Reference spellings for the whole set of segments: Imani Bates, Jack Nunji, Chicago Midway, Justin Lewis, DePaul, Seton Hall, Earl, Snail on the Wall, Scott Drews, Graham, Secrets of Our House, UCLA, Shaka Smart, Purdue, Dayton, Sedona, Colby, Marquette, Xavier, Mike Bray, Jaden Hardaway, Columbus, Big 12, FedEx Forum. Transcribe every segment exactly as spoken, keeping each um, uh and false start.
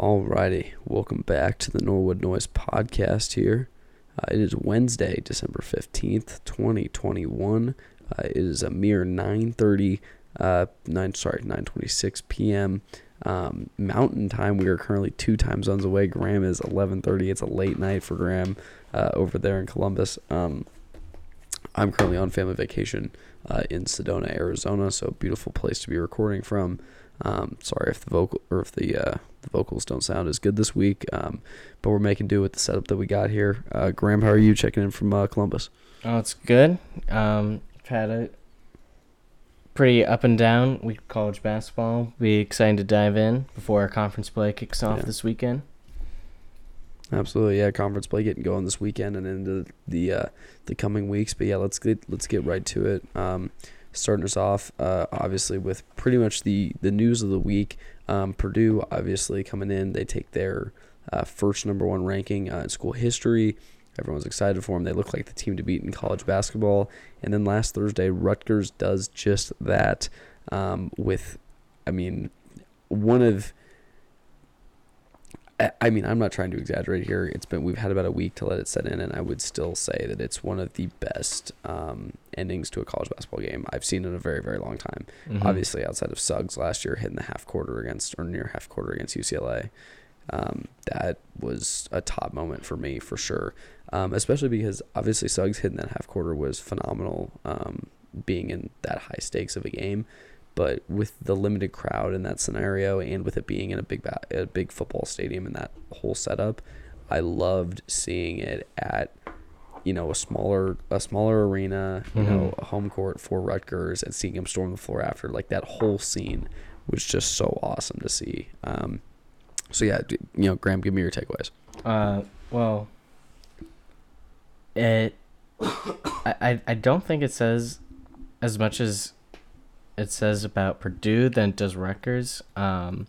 Alrighty, welcome back to the Norwood Noise podcast here. Uh, it is Wednesday, December fifteenth, twenty twenty-one. Uh, it is a mere nine thirty, uh, nine sorry, nine twenty-six p.m. Um, Mountain Time. We are currently two time zones away. Graham is eleven thirty. It's a late night for Graham uh, over there in Columbus. Um, I'm currently on family vacation uh, in Sedona, Arizona, so beautiful place to be recording from. Um, sorry if the vocal or if the uh, the vocals don't sound as good this week, um, but we're making do with the setup that we got here. Uh, Graham, how are you checking in from uh, Columbus? Oh, it's good. Um, I've had a pretty up and down week of college basketball. Be excited to dive in before our conference play kicks off yeah. this weekend. Absolutely, yeah. Conference play getting going this weekend and into the uh, the coming weeks. But yeah, let's get let's get right to it. Um, Starting us off, uh, obviously, with pretty much the, the news of the week. Um, Purdue, obviously, coming in. They take their uh, first number one ranking uh, in school history. Everyone's excited for them. They look like the team to beat in college basketball. And then last Thursday, Rutgers does just that um, with, I mean, one of... I mean, I'm not trying to exaggerate here. It's been we've had about a week to let it set in, and I would still say that it's one of the best um, endings to a college basketball game I've seen in a very, very long time. Mm-hmm. Obviously, outside of Suggs last year hitting the half quarter against or near half quarter against U C L A, um, that was a top moment for me for sure. Um, especially because obviously Suggs hitting that half quarter was phenomenal, um, being in that high stakes of a game. But with the limited crowd in that scenario and with it being in a big ba- a big football stadium and that whole setup, I loved seeing it at, you know, a smaller a smaller arena, you mm-hmm. know, a home court for Rutgers and seeing them storm the floor after. Like, that whole scene was just so awesome to see. Um, so, yeah, you know, Graham, give me your takeaways. Uh, well, it, I, I don't think it says as much as... it says about Purdue than it does Rutgers. Um,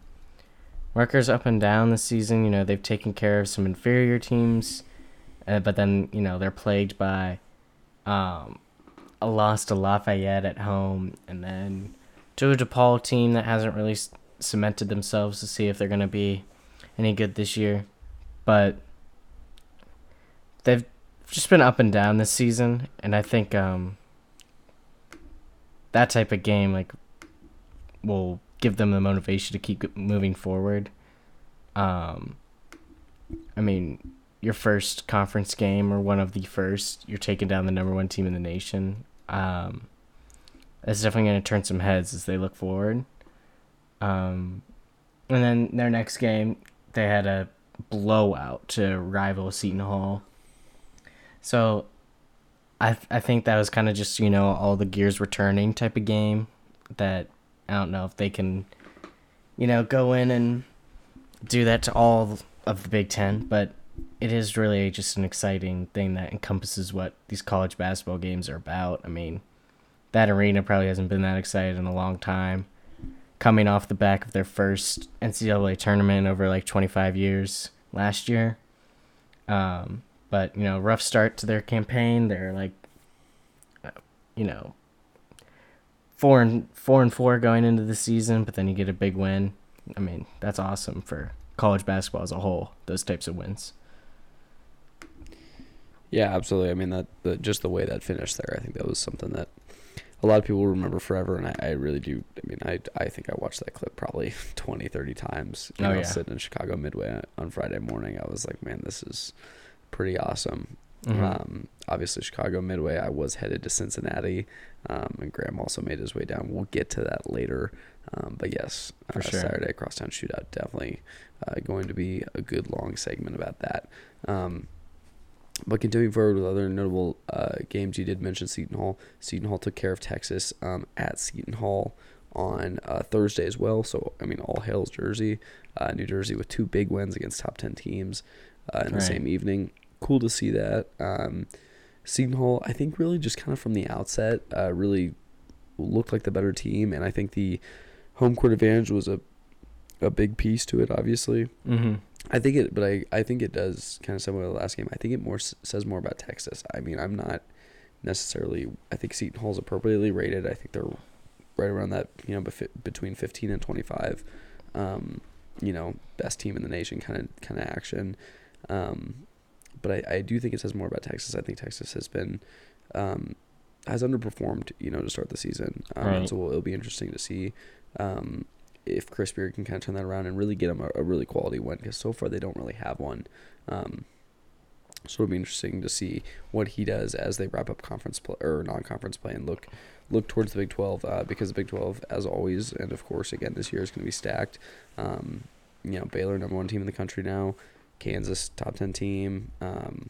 Rutgers up and down this season. You know, they've taken care of some inferior teams, uh, but then, you know, they're plagued by um, a loss to Lafayette at home and then to a DePaul team that hasn't really c- cemented themselves to see if they're going to be any good this year. But they've just been up and down this season, and I think... Um, that type of game, like, will give them the motivation to keep moving forward. Um, I mean, your first conference game or one of the first, you're taking down the number one team in the nation. Um, it's definitely going to turn some heads as they look forward. Um, and then their next game, they had a blowout to rival Seton Hall. So... I th- I think that was kind of just, you know, all the gears returning type of game that I don't know if they can, you know, go in and do that to all of the Big Ten, but it is really just an exciting thing that encompasses what these college basketball games are about. I mean, that arena probably hasn't been that excited in a long time, coming off the back of their first N C double A tournament over like twenty-five years last year. Um... But, you know, rough start to their campaign. They're like, you know, four and four and four going into the season, but then you get a big win. I mean, that's awesome for college basketball as a whole, those types of wins. Yeah, absolutely. I mean, that the, just the way that finished there, I think that was something that a lot of people will remember forever, and I, I really do. I mean, I, I think I watched that clip probably twenty, thirty times. You oh, know, yeah. Sitting in Chicago Midway on Friday morning, I was like, man, this is... pretty awesome. Mm-hmm. Um, obviously, Chicago Midway, I was headed to Cincinnati, um, and Graham also made his way down. We'll get to that later. Um, but yes, For uh, sure. Saturday, Crosstown Shootout, definitely uh, going to be a good long segment about that. Um, but continuing forward with other notable uh, games, you did mention Seton Hall. Seton Hall took care of Texas um, at Seton Hall on uh, Thursday as well. So, I mean, all hails Jersey. Uh, New Jersey with two big wins against top ten teams uh, in all the right. same evening. Cool to see that. Um, Seton Hall, I think, really just kind of from the outset, uh, really looked like the better team, and I think the home court advantage was a a big piece to it. Obviously, mm-hmm. I think it, but I, I think it does kind of similar to the last game. I think it more says more about Texas. I mean, I'm not necessarily. I think Seton Hall's appropriately rated. I think they're right around that, you know, between fifteen and twenty-five. Um, you know, best team in the nation kind of kind of action. Um, but I, I do think it says more about Texas. I think Texas has been um, has underperformed, you know, to start the season. Um, right. So it'll be interesting to see um, if Chris Beard can kind of turn that around and really get them a, a really quality win, because so far they don't really have one. Um, so it'll be interesting to see what he does as they wrap up conference play or non-conference play and look look towards the Big twelve, uh, because the Big twelve, as always, and of course again this year, is going to be stacked. Um, you know, Baylor, number one team in the country now. Kansas, top ten team. Um,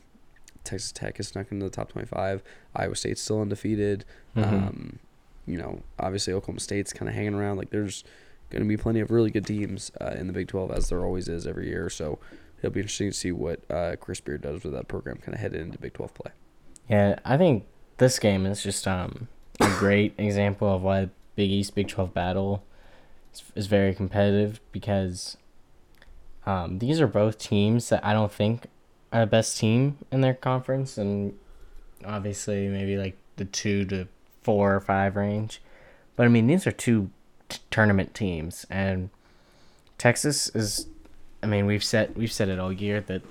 Texas Tech is snuck into the top twenty-five. Iowa State's still undefeated. Mm-hmm. Um, you know, obviously Oklahoma State's kind of hanging around. Like, there's going to be plenty of really good teams uh, in the Big twelve, as there always is every year. So it'll be interesting to see what uh, Chris Beard does with that program kind of headed into Big twelve play. Yeah, I think this game is just um, a great example of why Big East, Big twelve battle is, is very competitive, because Um, these are both teams that I don't think are the best team in their conference, and obviously maybe like the two to four or five range. But I mean, these are two t- tournament teams, and Texas is. I mean, we've said we've said it all year that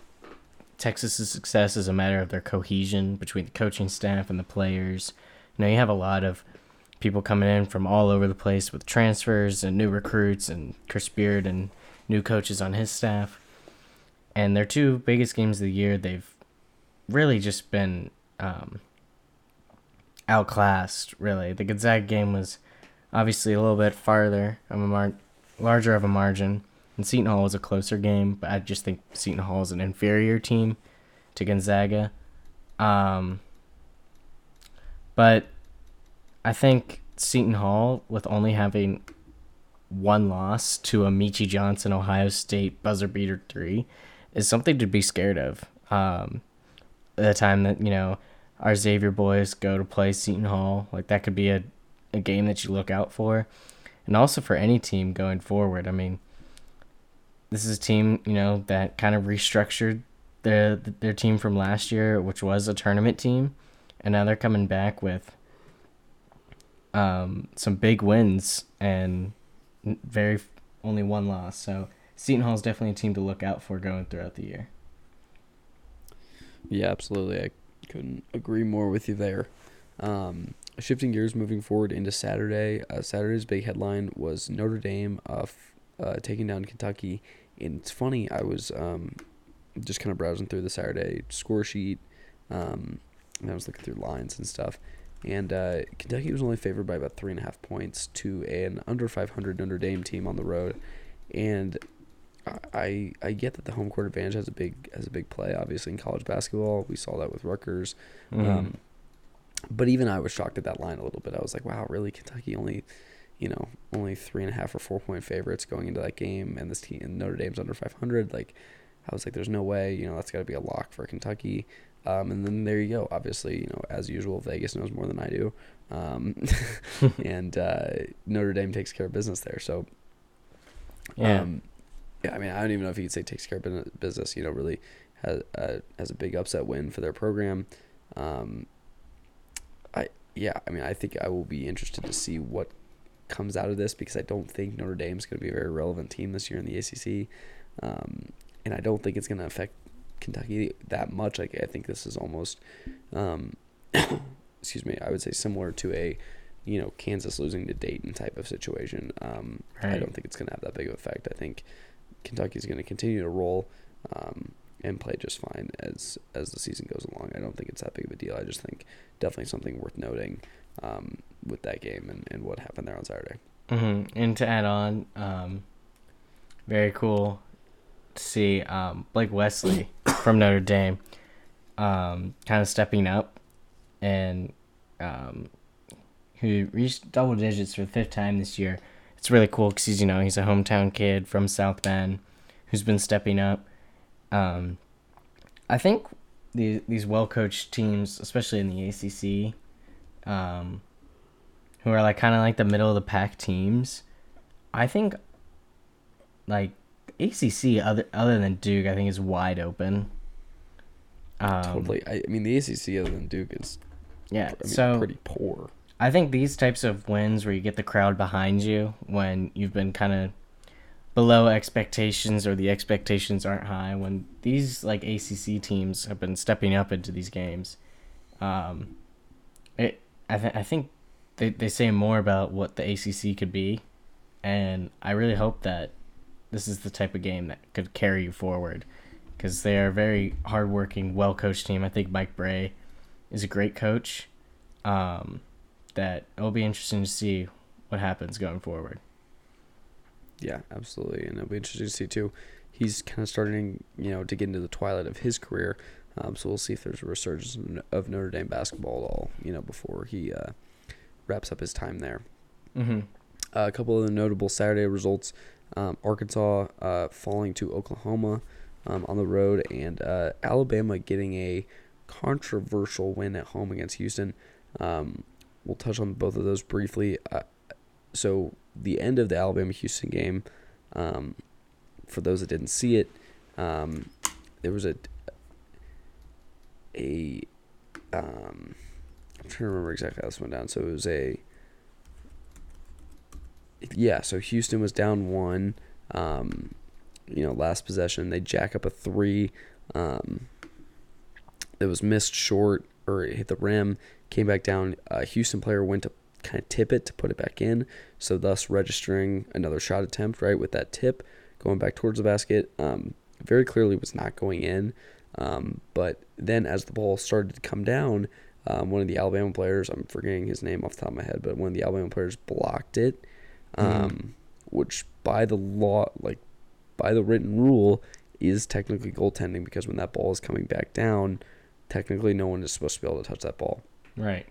Texas's success is a matter of their cohesion between the coaching staff and the players. You know, you have a lot of people coming in from all over the place with transfers and new recruits, and Chris Beard and new coaches on his staff, and their two biggest games of the year, they've really just been um, outclassed. Really, the Gonzaga game was obviously a little bit farther, of a mar- larger of a margin, and Seton Hall was a closer game. But I just think Seton Hall is an inferior team to Gonzaga. Um, but I think Seton Hall, with only having one loss to a Michie Johnson, Ohio State buzzer beater three, is something to be scared of. Um, the time that, you know, our Xavier boys go to play Seton Hall, like, that could be a, a game that you look out for. And also for any team going forward. I mean, this is a team, you know, that kind of restructured their, their team from last year, which was a tournament team. And now they're coming back with um, some big wins and very only one loss. So Seton Hall is definitely a team to look out for going throughout the year. Yeah, absolutely. I couldn't agree more with you there. Um, shifting gears, moving forward into Saturday. Uh, Saturday's big headline was Notre Dame uh, f- uh, taking down Kentucky. And it's funny, I was um, just kind of browsing through the Saturday score sheet. Um, and I was looking through lines and stuff. And uh, Kentucky was only favored by about three and a half points to an under five hundred Notre Dame team on the road, and I I get that the home court advantage has a big has a big play. Obviously, in college basketball, we saw that with Rutgers. Mm-hmm. Um, but even I was shocked at that line a little bit. I was like, wow, really? Kentucky only, you know, only three and a half or four point favorites going into that game, and this team and Notre Dame's under five hundred. Like, I was like, there's no way. You know, that's got to be a lock for Kentucky. Um, and then there you go. Obviously, you know, as usual, Vegas knows more than I do. Um, and uh, Notre Dame takes care of business there. So, yeah. Um, yeah, I mean, I don't even know if you could say takes care of business. You know, really has, uh, has a big upset win for their program. Um, I yeah, I mean, I think I will be interested to see what comes out of this, because I don't think Notre Dame's going to be a very relevant team this year in the A C C. Um, and I don't think it's going to affect Kentucky that much. Like, I think this is almost um excuse me I would say similar to a, you know, Kansas losing to Dayton type of situation. um right. I don't think it's gonna have that big of an effect. I think Kentucky's gonna continue to roll um and play just fine as as the season goes along. I don't think it's that big of a deal. I just think definitely something worth noting um with that game and, and what happened there on Saturday. Mm-hmm. And to add on, um very cool to see um Blake Wesley from Notre Dame um kind of stepping up, and um who reached double digits for the fifth time this year. It's really cool because he's, you know, he's a hometown kid from South Bend who's been stepping up. um I think the, these well-coached teams, especially in the A C C, um who are like kind of like the middle of the pack teams, I think like A C C, other other than Duke, I think is wide open. Um, totally. I, I mean, the A C C other than Duke is yeah, I mean, so, pretty poor. I think these types of wins where you get the crowd behind you when you've been kind of below expectations, or the expectations aren't high, when these like A C C teams have been stepping up into these games. Um, it, I, th- I think they, they say more about what the A C C could be, and I really hope that this is the type of game that could carry you forward, because they are a very hardworking, well-coached team. I think Mike Bray is a great coach. Um, that it'll be interesting to see what happens going forward. Yeah, absolutely, and it'll be interesting to see too. He's kind of starting, you know, to get into the twilight of his career. Um, so we'll see if there's a resurgence of Notre Dame basketball at all, you know, before he uh, wraps up his time there. Mm-hmm. Uh, a couple of the notable Saturday results: um, Arkansas uh, falling to Oklahoma um, on the road, and uh, Alabama getting a controversial win at home against Houston. Um, we'll touch on both of those briefly. Uh, so the end of the Alabama-Houston game, um, for those that didn't see it, um, there was a a um, I'm trying to remember exactly how this went down. So it was a yeah. So Houston was down one. Um, you know, last possession they jack up a three. Um, it was missed short, or it hit the rim, came back down. A Houston player went to kind of tip it to put it back in, so thus registering another shot attempt, right, with that tip going back towards the basket. Um, very clearly was not going in, um, but then as the ball started to come down, um, one of the Alabama players, I'm forgetting his name off the top of my head, but one of the Alabama players blocked it, um, mm-hmm. which by the law, like by the written rule, is technically goaltending, because when that ball is coming back down, technically no one is supposed to be able to touch that ball. Right.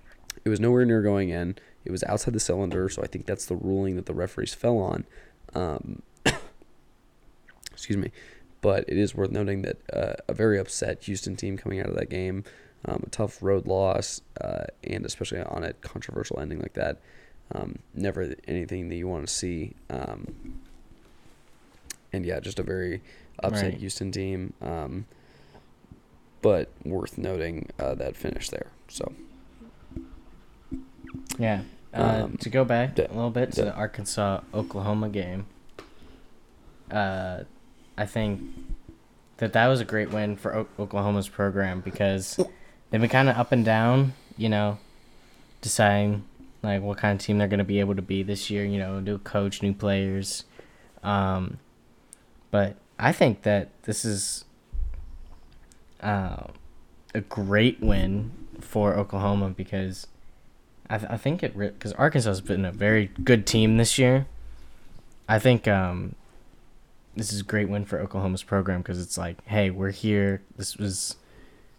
It was nowhere near going in. It was outside the cylinder, so I think that's the ruling that the referees fell on. Um, excuse me. But it is worth noting that uh, a very upset Houston team coming out of that game, um, a tough road loss, uh, and especially on a controversial ending like that, um, never anything that you want to see. Um, and, yeah, just a very upset right. Houston team, um, but worth noting uh, that finish there. So. Yeah, uh, um, to go back d- a little bit to d- the Arkansas-Oklahoma game, uh, I think that that was a great win for o- Oklahoma's program, because they've been kind of up and down, you know, deciding like what kind of team they're going to be able to be this year, you know, new coach, new players. Um, but I think that this is uh, a great win for Oklahoma, because – I, th- I think it because re- Arkansas has been a very good team this year. I think um, this is a great win for Oklahoma's program, because it's like, hey, we're here. This was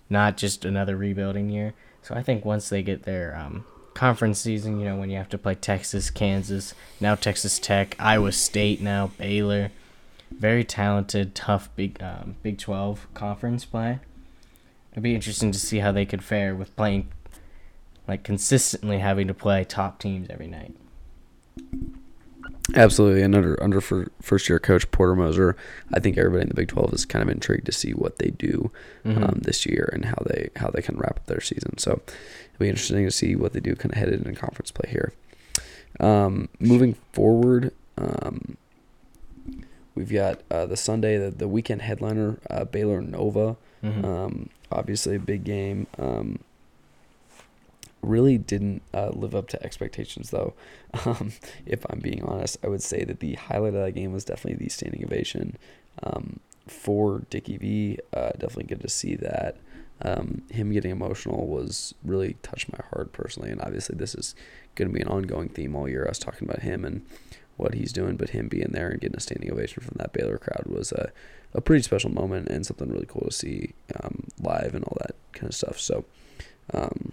not just another rebuilding year. So I think once they get their um, conference season, you know, when you have to play Texas, Kansas, now Texas Tech, Iowa State, now Baylor, very talented, tough Big um, Big twelve conference play. It'll be interesting to see how they could fare with playing. Like consistently having to play top teams every night. Absolutely, and under under for first year coach Porter Moser, I think everybody in the Big twelve is kind of intrigued to see what they do mm-hmm. um, this year and how they how they can wrap up their season. So it'll be interesting to see what they do kind of headed in conference play here. Um, moving forward, um, we've got uh, the Sunday the, the weekend headliner uh, Baylor Nova, mm-hmm. um, obviously a big game. Um, Really didn't uh, live up to expectations, though. Um, if I'm being honest, I would say that the highlight of that game was definitely the standing ovation um, for Dickie V. Uh, definitely good to see that. Um, him getting emotional was really touched my heart personally, and obviously this is going to be an ongoing theme all year. I was talking about him and what he's doing, but him being there and getting a standing ovation from that Baylor crowd was a, a pretty special moment and something really cool to see um, live and all that kind of stuff. So, um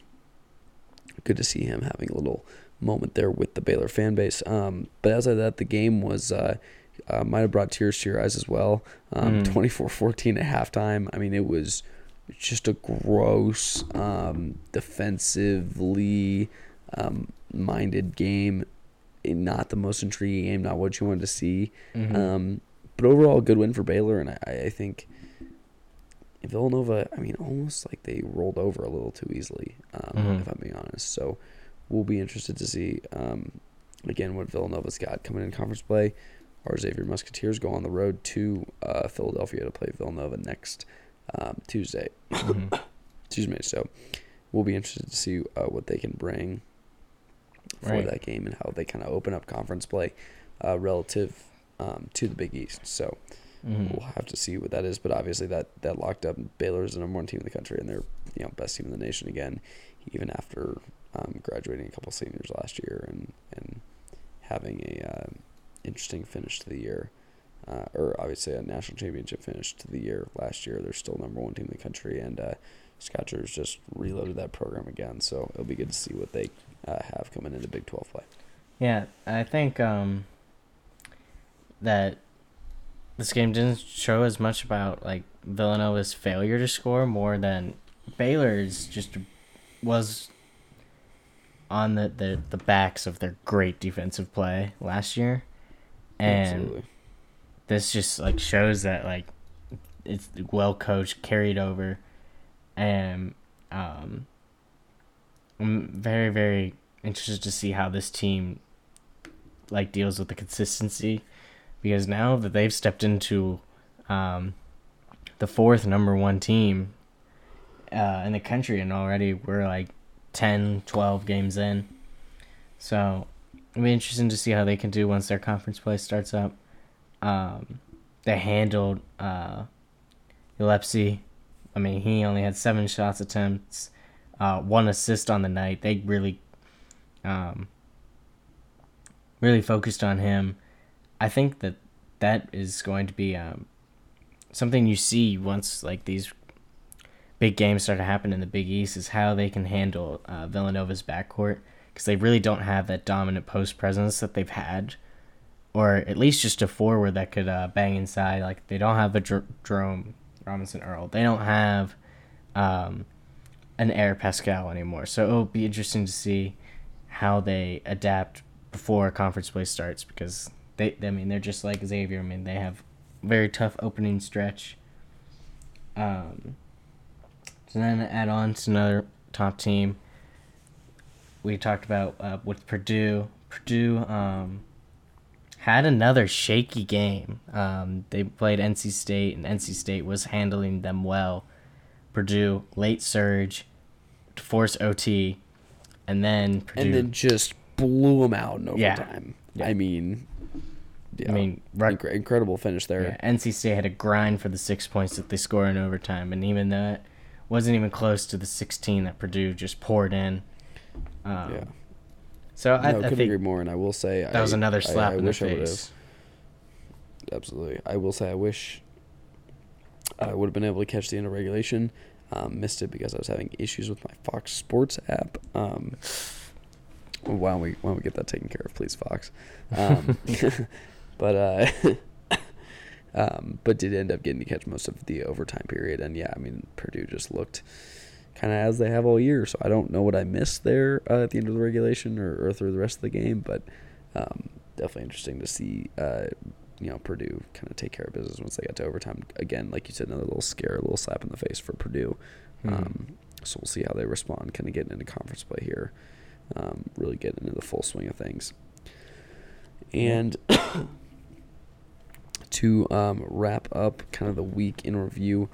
good to see him having a little moment there with the Baylor fan base. Um, but outside of that, the game was uh, uh, might have brought tears to your eyes as well. Um, mm. twenty-four fourteen at halftime. I mean, it was just a gross, um, defensively um, minded game. Not the most intriguing game, not what you wanted to see. Mm-hmm. Um, but overall, a good win for Baylor, and I, I think Villanova, I mean, almost like they rolled over a little too easily, um, mm-hmm. if I'm being honest. So we'll be interested to see, um, again, what Villanova's got coming in conference play. our Xavier Musketeers go on the road to uh, Philadelphia to play Villanova next um, Tuesday. Mm-hmm. Excuse me. So we'll be interested to see uh, what they can bring for right. that game and how they kind of open up conference play uh, relative um, to the Big East. So mm-hmm. we'll have to see what that is. But obviously that, that locked up Baylor is the number one team in the country, and they're you know best team in the nation again, even after um, graduating a couple seniors last year and, and having a uh, interesting finish to the year. Uh, or obviously a national championship finish to the year last year. They're still number one team in the country, and uh, Scott Drews just reloaded that program again. So it'll be good to see what they uh, have coming into Big twelve play. Yeah, I think um, that this game didn't show as much about like Villanova's failure to score more than Baylor's just was on the, the, the backs of their great defensive play last year. And absolutely. This just like shows that like it's well coached, carried over, and um, I'm very very interested to see how this team like deals with the consistency, because now that they've stepped into um, the fourth number one team uh, in the country, and already we're like ten, twelve games in, so it'll be interesting to see how they can do once their conference play starts up. Um, they handled uh, Ulepsi. I mean, he only had seven shots attempts, uh, one assist on the night. They really, um, really focused on him. I think that that is going to be um, something you see once like these big games start to happen in the Big East, is how they can handle uh, Villanova's backcourt, because they really don't have that dominant post presence that they've had. Or at least just a forward that could uh, bang inside. Like, they don't have a Jer- Jerome Robinson Earl. They don't have um, an Air Pascal anymore. So it'll be interesting to see how they adapt before conference play starts, because they, I mean, they're just like Xavier. I mean, they have very tough opening stretch. Um, so then add on to another top team. We talked about uh, with Purdue. Purdue. Um, Had another shaky game. Um, they played N C State, and N C State was handling them well. Purdue, late surge to force O T, and then Purdue... And then just blew them out in overtime. Yeah. Yeah. I mean, yeah. I mean, Rut- incredible finish there. Yeah, N C State had a grind for the six points that they scored in overtime, and even that wasn't even close to the sixteen that Purdue just poured in. Um, yeah. So I, no, I couldn't agree more, and I will say that I, was another slap I, I in the face. I Absolutely, I will say I wish I would have been able to catch the end of regulation. Um, missed it because I was having issues with my Fox Sports app. Um, why don't we why don't we get that taken care of, please, Fox? Um, but uh, um, but did end up getting to catch most of the overtime period, and yeah, I mean Purdue just looked kind of as they have all year, so I don't know what I missed there uh, at the end of the regulation or, or through the rest of the game, but um, definitely interesting to see uh, you know Purdue kind of take care of business once they got to overtime. Again, like you said, another little scare, a little slap in the face for Purdue. Mm-hmm. Um, so we'll see how they respond, kind of getting into conference play here, um, really getting into the full swing of things. And to um, wrap up kind of the week in review,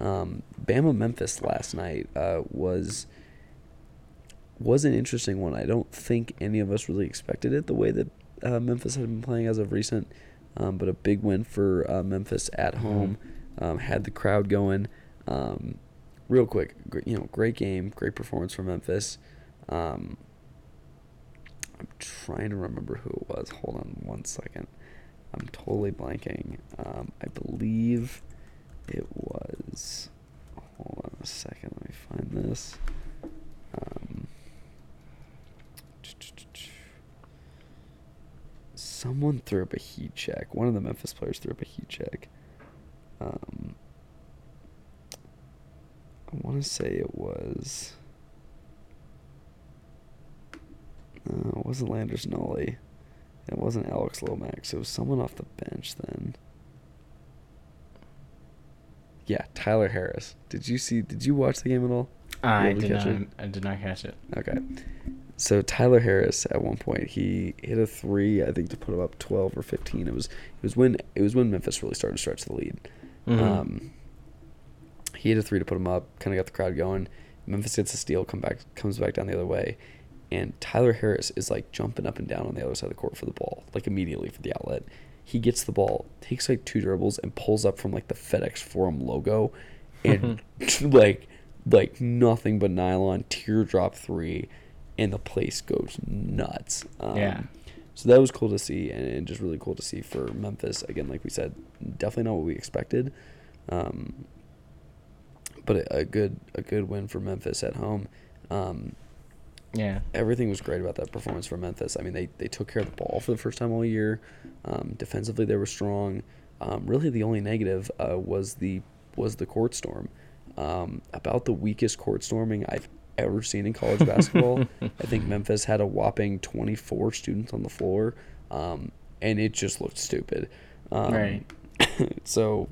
Um, Bama Memphis last night uh, was was an interesting one. I don't think any of us really expected it the way that uh, Memphis had been playing as of recent, um, but a big win for uh, Memphis at home. Um, had the crowd going. Um, real quick, you know, great game, great performance for Memphis. Um, I'm trying to remember who it was. Hold on one second. I'm totally blanking. Um, I believe. It was, hold on a second, let me find this. Um, someone threw up a heat check. One of the Memphis players threw up a heat check. Um, I want to say it was, no, it wasn't Landers Nolly. It wasn't Alex Lomax. It was someone off the bench then. Yeah, Tyler Harris. Did you see? Did you watch the game at all? Uh, I did not. It? I did not catch it. Okay, So Tyler Harris, at one point, he hit a three, I think, to put him up twelve or fifteen. It was it was when it was when Memphis really started to stretch the lead. Mm-hmm. Um, he hit a three to put him up, kind of got the crowd going. Memphis gets a steal, come back, comes back down the other way, and Tyler Harris is like jumping up and down on the other side of the court for the ball, like immediately for the outlet. He gets the ball, takes like two dribbles, and pulls up from like the FedEx Forum logo, and like like nothing but nylon teardrop three, and the place goes nuts. Um, yeah. So that was cool to see, and, and just really cool to see for Memphis. Again, like we said, definitely not what we expected. Um, But a good a good win for Memphis at home. Um, yeah. Everything was great about that performance for Memphis. I mean, they, they took care of the ball for the first time all year. Um, defensively, they were strong. Um, really, the only negative uh, was the was the court storm. Um, about the weakest court storming I've ever seen in college basketball. I think Memphis had a whopping twenty-four students on the floor, um, and it just looked stupid. Um, right. So...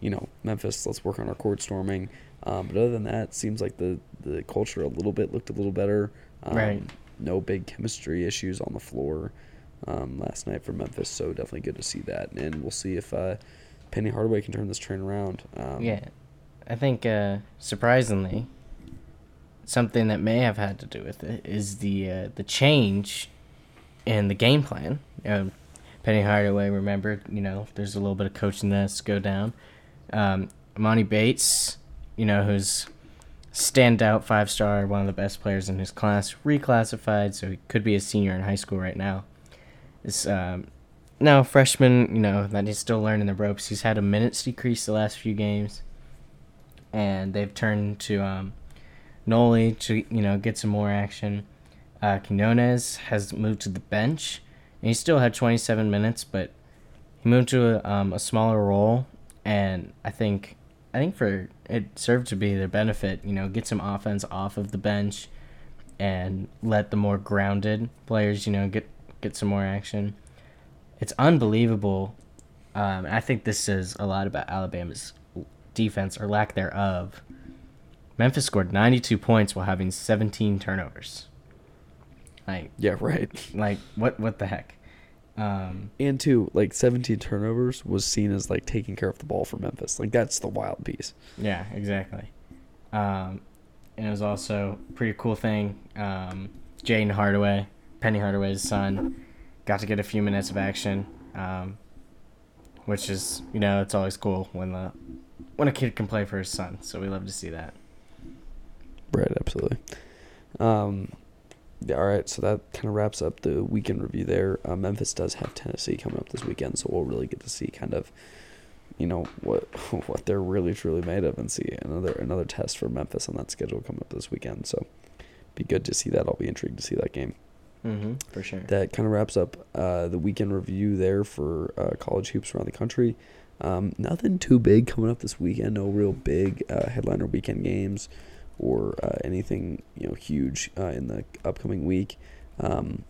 you know, Memphis, let's work on our court storming. Um, but other than that, it seems like the, the culture a little bit looked a little better. Um, right. No big chemistry issues on the floor um, last night for Memphis, so definitely good to see that. And we'll see if uh, Penny Hardaway can turn this train around. Um, yeah. I think, uh, surprisingly, something that may have had to do with it is the, uh, the change in the game plan. Um, Penny Hardaway, remember, you know, there's a little bit of coaching that's go down. Um, Imani Bates, you know, who's standout five-star, one of the best players in his class, reclassified, so he could be a senior in high school right now. Is um, now a freshman, you know, that he's still learning the ropes. He's had a minutes decrease the last few games, and they've turned to um, Noli to, you know, get some more action. Uh, Quinones has moved to the bench. And he still had twenty-seven minutes, but he moved to a, um, a smaller role, and I think I think for it served to be their benefit. You know, get some offense off of the bench, and let the more grounded players, you know, get get some more action. It's unbelievable. Um, I think this says a lot about Alabama's defense or lack thereof. Memphis scored ninety-two points while having seventeen turnovers. Like, yeah, right. Like, what what the heck? Um, and, too, like, seventeen turnovers was seen as, like, taking care of the ball for Memphis. Like, that's the wild piece. Yeah, exactly. Um, and it was also a pretty cool thing. Um, Jaden Hardaway, Penny Hardaway's son, got to get a few minutes of action, um, which is, you know, it's always cool when, the, when a kid can play for his son. So we love to see that. Right, absolutely. Um Yeah, all right, so that kind of wraps up the weekend review there. Uh, Memphis does have Tennessee coming up this weekend, so we'll really get to see kind of, you know, what what they're really truly made of and see another another test for Memphis on that schedule coming up this weekend. So be good to see that. I'll be intrigued to see that game. Mm-hmm, for sure. That kind of wraps up uh, the weekend review there for uh, college hoops around the country. Um, nothing too big coming up this weekend, no real big uh, headliner weekend games. Or uh, anything, you know, huge uh, in the upcoming week. Um,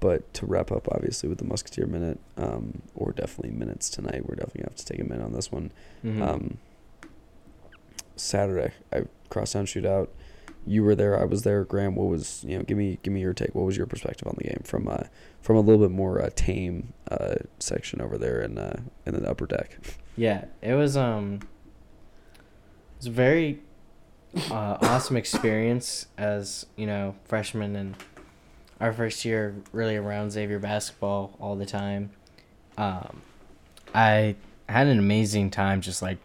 but to wrap up, obviously, with the Musketeer Minute, um, or definitely minutes tonight, we're definitely going to have to take a minute on this one. Mm-hmm. Um, Saturday, I Crosstown Shootout. You were there, I was there. Graham, what was, you know, give me give me your take. What was your perspective on the game from uh, from a little bit more uh, tame uh, section over there in uh, in the upper deck? Yeah, it was um, it was very. Uh, awesome experience as, you know, freshmen and our first year really around Xavier basketball all the time. Um, I had an amazing time just, like,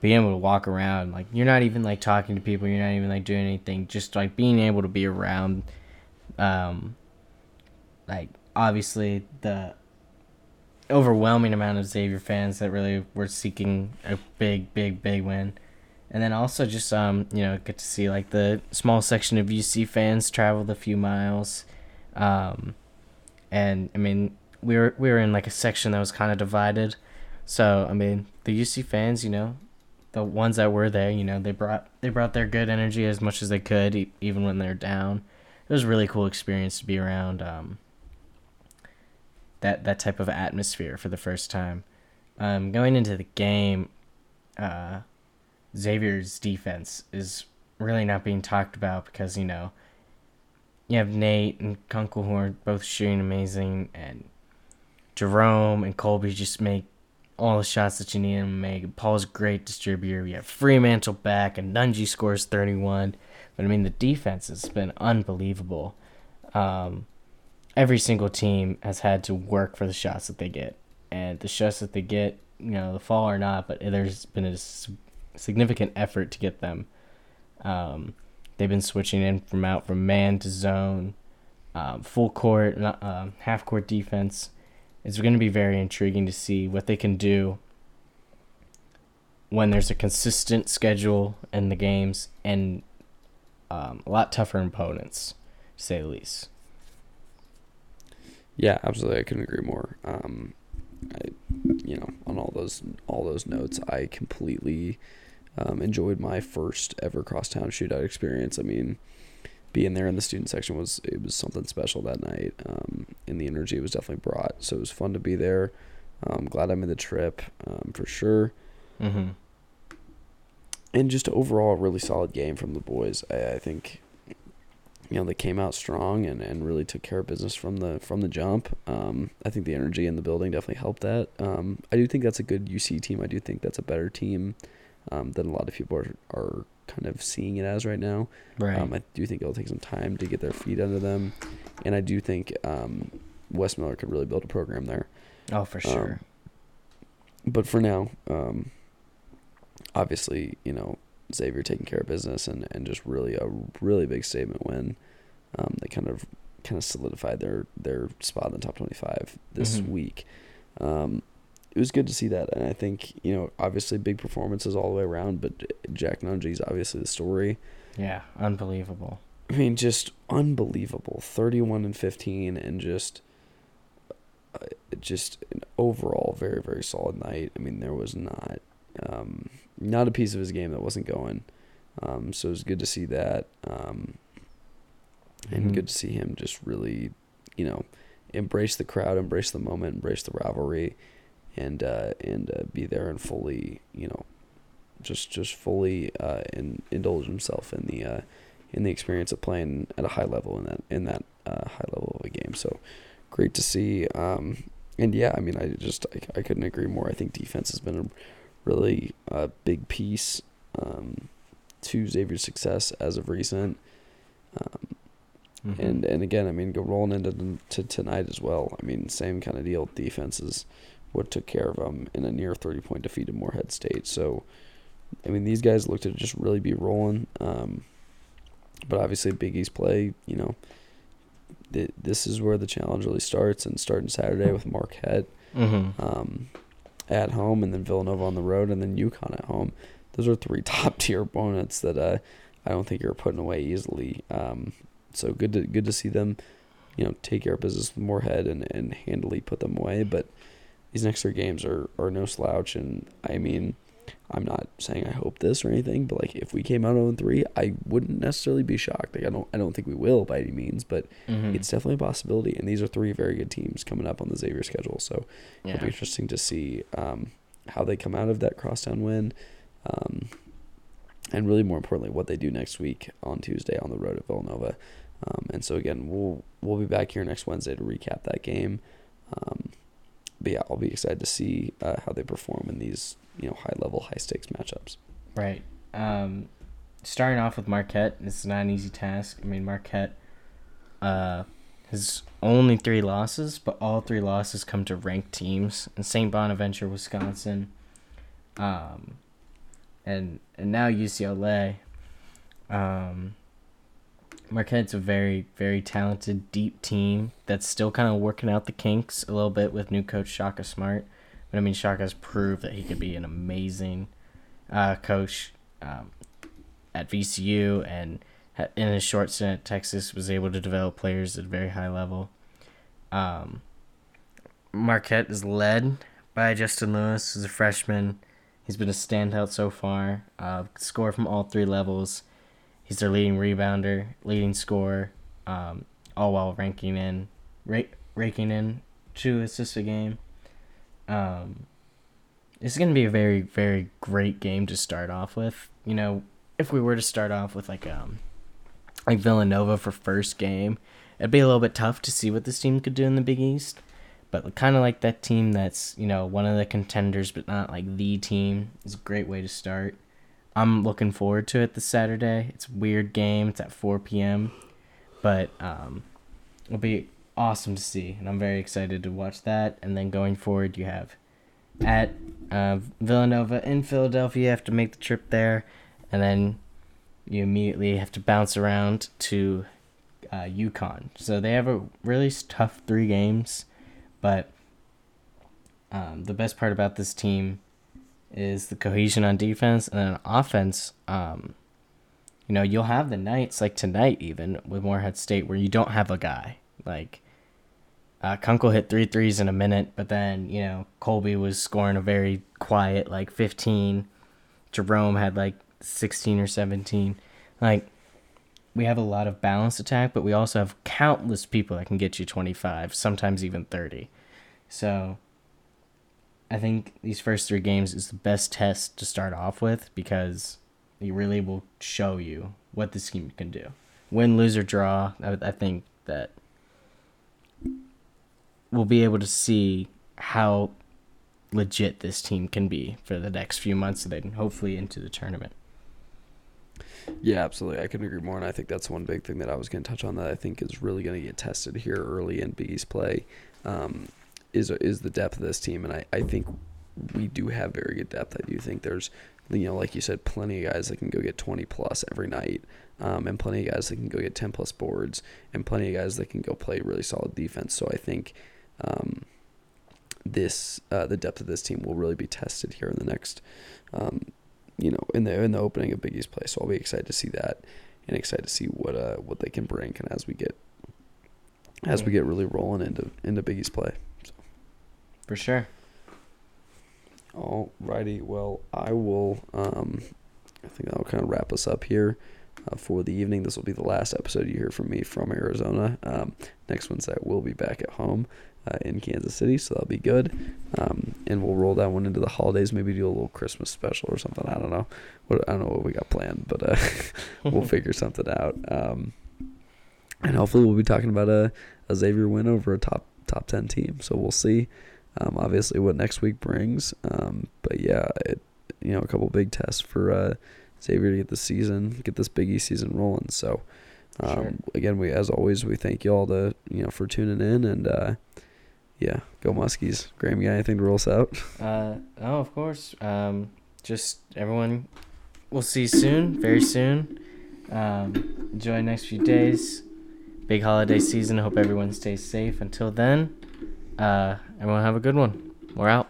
being able to walk around. Like, you're not even, like, talking to people. You're not even, like, doing anything. Just, like, being able to be around, um, like, obviously the overwhelming amount of Xavier fans that really were seeking a big, big, big win. And then also just, um, you know, get to see, like, the small section of U C fans travel the few miles. Um, and, I mean, we were we were in, like, a section that was kind of divided. So, I mean, the U C fans, you know, the ones that were there, you know, they brought they brought their good energy as much as they could, e- even when they're down. It was a really cool experience to be around um, that, that type of atmosphere for the first time. Um, going into the game... Uh, Xavier's defense is really not being talked about because, you know, you have Nate and Kunkel, who are both shooting amazing, and Jerome and Colby just make all the shots that you need him to make. Paul's a great distributor. We have Fremantle back, and Nunji scores thirty-one. But, I mean, the defense has been unbelievable. Um, every single team has had to work for the shots that they get. And the shots that they get, you know, the fall or not, but there's been a significant effort to get them. Um, they've been switching in from out from man to zone, um, full court, not, uh, half court defense. It's going to be very intriguing to see what they can do when there's a consistent schedule in the games and um, a lot tougher opponents, to say the least. Yeah, absolutely. I couldn't agree more. Um, I, you know, on all those all those notes, I completely um, enjoyed my first ever Crosstown Shootout experience. I mean, being there in the student section was it was something special that night, um, and the energy was definitely brought. So it was fun to be there. I'm glad I made the trip um, for sure. Mm-hmm. And just overall, a really solid game from the boys. I, I think, you know, they came out strong and, and really took care of business from the from the jump. Um, I think the energy in the building definitely helped that. Um, I do think that's a good U C team. I do think that's a better team um, than a lot of people are, are kind of seeing it as right now. Right. Um, I do think it'll take some time to get their feet under them. And I do think um, Wes Miller could really build a program there. Oh, for sure. Um, but for now, um, obviously, you know, Xavier taking care of business and, and just really a really big statement win. Um, they kind of kind of solidified their, their spot in the top twenty-five this mm-hmm. week. Um, it was good to see that, and I think, you know, obviously big performances all the way around, but Jack Nunji's obviously the story. Yeah, unbelievable. I mean, just unbelievable. thirty-one and fifteen and just uh, just an overall very, very solid night. I mean, there was not um, not a piece of his game that wasn't going. Um, so it was good to see that. Um, and mm-hmm. good to see him just really, you know, embrace the crowd, embrace the moment, embrace the rivalry, and uh, and uh, be there and fully, you know, just just fully uh, in, indulge himself in the uh, in the experience of playing at a high level in that in that uh, high level of a game. So great to see. Um, and yeah, I mean, I just I, I couldn't agree more. I think defense has been a really uh, big piece um, to Xavier's success as of recent. Um, mm-hmm. and, and again, I mean, go rolling into to tonight as well. I mean, same kind of deal. Defense is what took care of them in a near thirty-point defeat to Morehead State. So, I mean, these guys look to just really be rolling. Um, but obviously Big East play, you know, th- this is where the challenge really starts, and starting Saturday with Marquette. Mm-hmm. Um at home, and then Villanova on the road, and then UConn at home. Those are three top-tier opponents that uh, I don't think you're putting away easily. Um, so good to good to see them, you know, take care of business with Morehead and, and handily put them away. But these next three games are, are no slouch, and I mean, I'm not saying I hope this or anything, but like if we came out oh and three, I wouldn't necessarily be shocked. Like I don't I don't think we will by any means, but mm-hmm. it's definitely a possibility. And these are three very good teams coming up on the Xavier schedule, so yeah. It'll be interesting to see um, how they come out of that Crosstown win, um, and really more importantly what they do next week on Tuesday on the road at Villanova. Um, and so again, we'll we'll be back here next Wednesday to recap that game. Um, but yeah, I'll be excited to see uh, how they perform in these, you know, high-level, high-stakes matchups. Right. Um, starting off with Marquette, it's not an easy task. I mean, Marquette uh, has only three losses, but all three losses come to ranked teams in Saint Bonaventure, Wisconsin, um, and and now U C L A. Um, Marquette's a very, very talented, deep team that's still kind of working out the kinks a little bit with new coach Shaka Smart. But, I mean, Shaka's proved that he could be an amazing uh, coach um, at V C U, and in his short stint at Texas was able to develop players at a very high level. Um, Marquette is led by Justin Lewis, who's a freshman. He's been a standout so far. Uh, scored from all three levels. He's their leading rebounder, leading scorer, um, all while ranking in, ra- raking in two assists a game. Um, it's going to be a very, very great game to start off with. You know, if we were to start off with like um, like Villanova for first game. It'd be a little bit tough to see what this team could do in the Big East, but kind of like that team that's, you know, one of the contenders but not like the team is a great way to start. I'm looking forward to it this Saturday. It's a weird game. It's at four p.m., but um, it'll be awesome to see, and I'm very excited to watch that. And then going forward, you have at uh, Villanova in Philadelphia. You have to make the trip there, and then you immediately have to bounce around to uh, UConn. So they have a really tough three games, but um, the best part about this team is the cohesion on defense, and then on offense, um, you know, you'll have the nights, like tonight even, with Morehead State, where you don't have a guy. Like, uh, Kunkel hit three threes in a minute, but then, you know, Colby was scoring a very quiet, like, fifteen. Jerome had, like, sixteen or seventeen. Like, we have a lot of balanced attack, but we also have countless people that can get you twenty-five, sometimes even thirty. So I think these first three games is the best test to start off with, because it really will show you what this team can do. Win, lose, or draw, I, I think that we'll be able to see how legit this team can be for the next few months, and then hopefully into the tournament. Yeah, absolutely. I couldn't agree more, and I think that's one big thing that I was going to touch on that I think is really going to get tested here early in Big East play. Um, is is the depth of this team, and I, I think we do have very good depth. I do think there's, you know, like you said, plenty of guys that can go get twenty plus every night, um, and plenty of guys that can go get ten plus boards, and plenty of guys that can go play really solid defense. So I think um, this uh, the depth of this team will really be tested here in the next, um, you know, in the in the opening of Big East play. So I'll be excited to see that, and excited to see what uh what they can bring, and as we get as we get really rolling into into Big East play. For sure. Alrighty, well, I will. Um, I think that'll kind of wrap us up here uh, for the evening. This will be the last episode you hear from me from Arizona. Um, next Wednesday, I will be back at home uh, in Kansas City, so that'll be good. Um, and we'll roll that one into the holidays. Maybe do a little Christmas special or something. I don't know. What I don't know what we got planned, but uh, we'll figure something out. Um, and hopefully, we'll be talking about a, a Xavier win over a top top ten team. So we'll see. Um, obviously what next week brings, um, but yeah, it, you know, a couple big tests for uh, Xavier to get the season, get this Big East season rolling. So um, sure. Again, we as always we thank you all to you know for tuning in, and uh, yeah, go Muskies. Graham, you got anything to roll us out? Uh, oh, of course. Um, just everyone, we'll see you soon, very soon. Um, enjoy the next few days. Big holiday season. Hope everyone stays safe. Until then. Uh, everyone have a good one. We're out.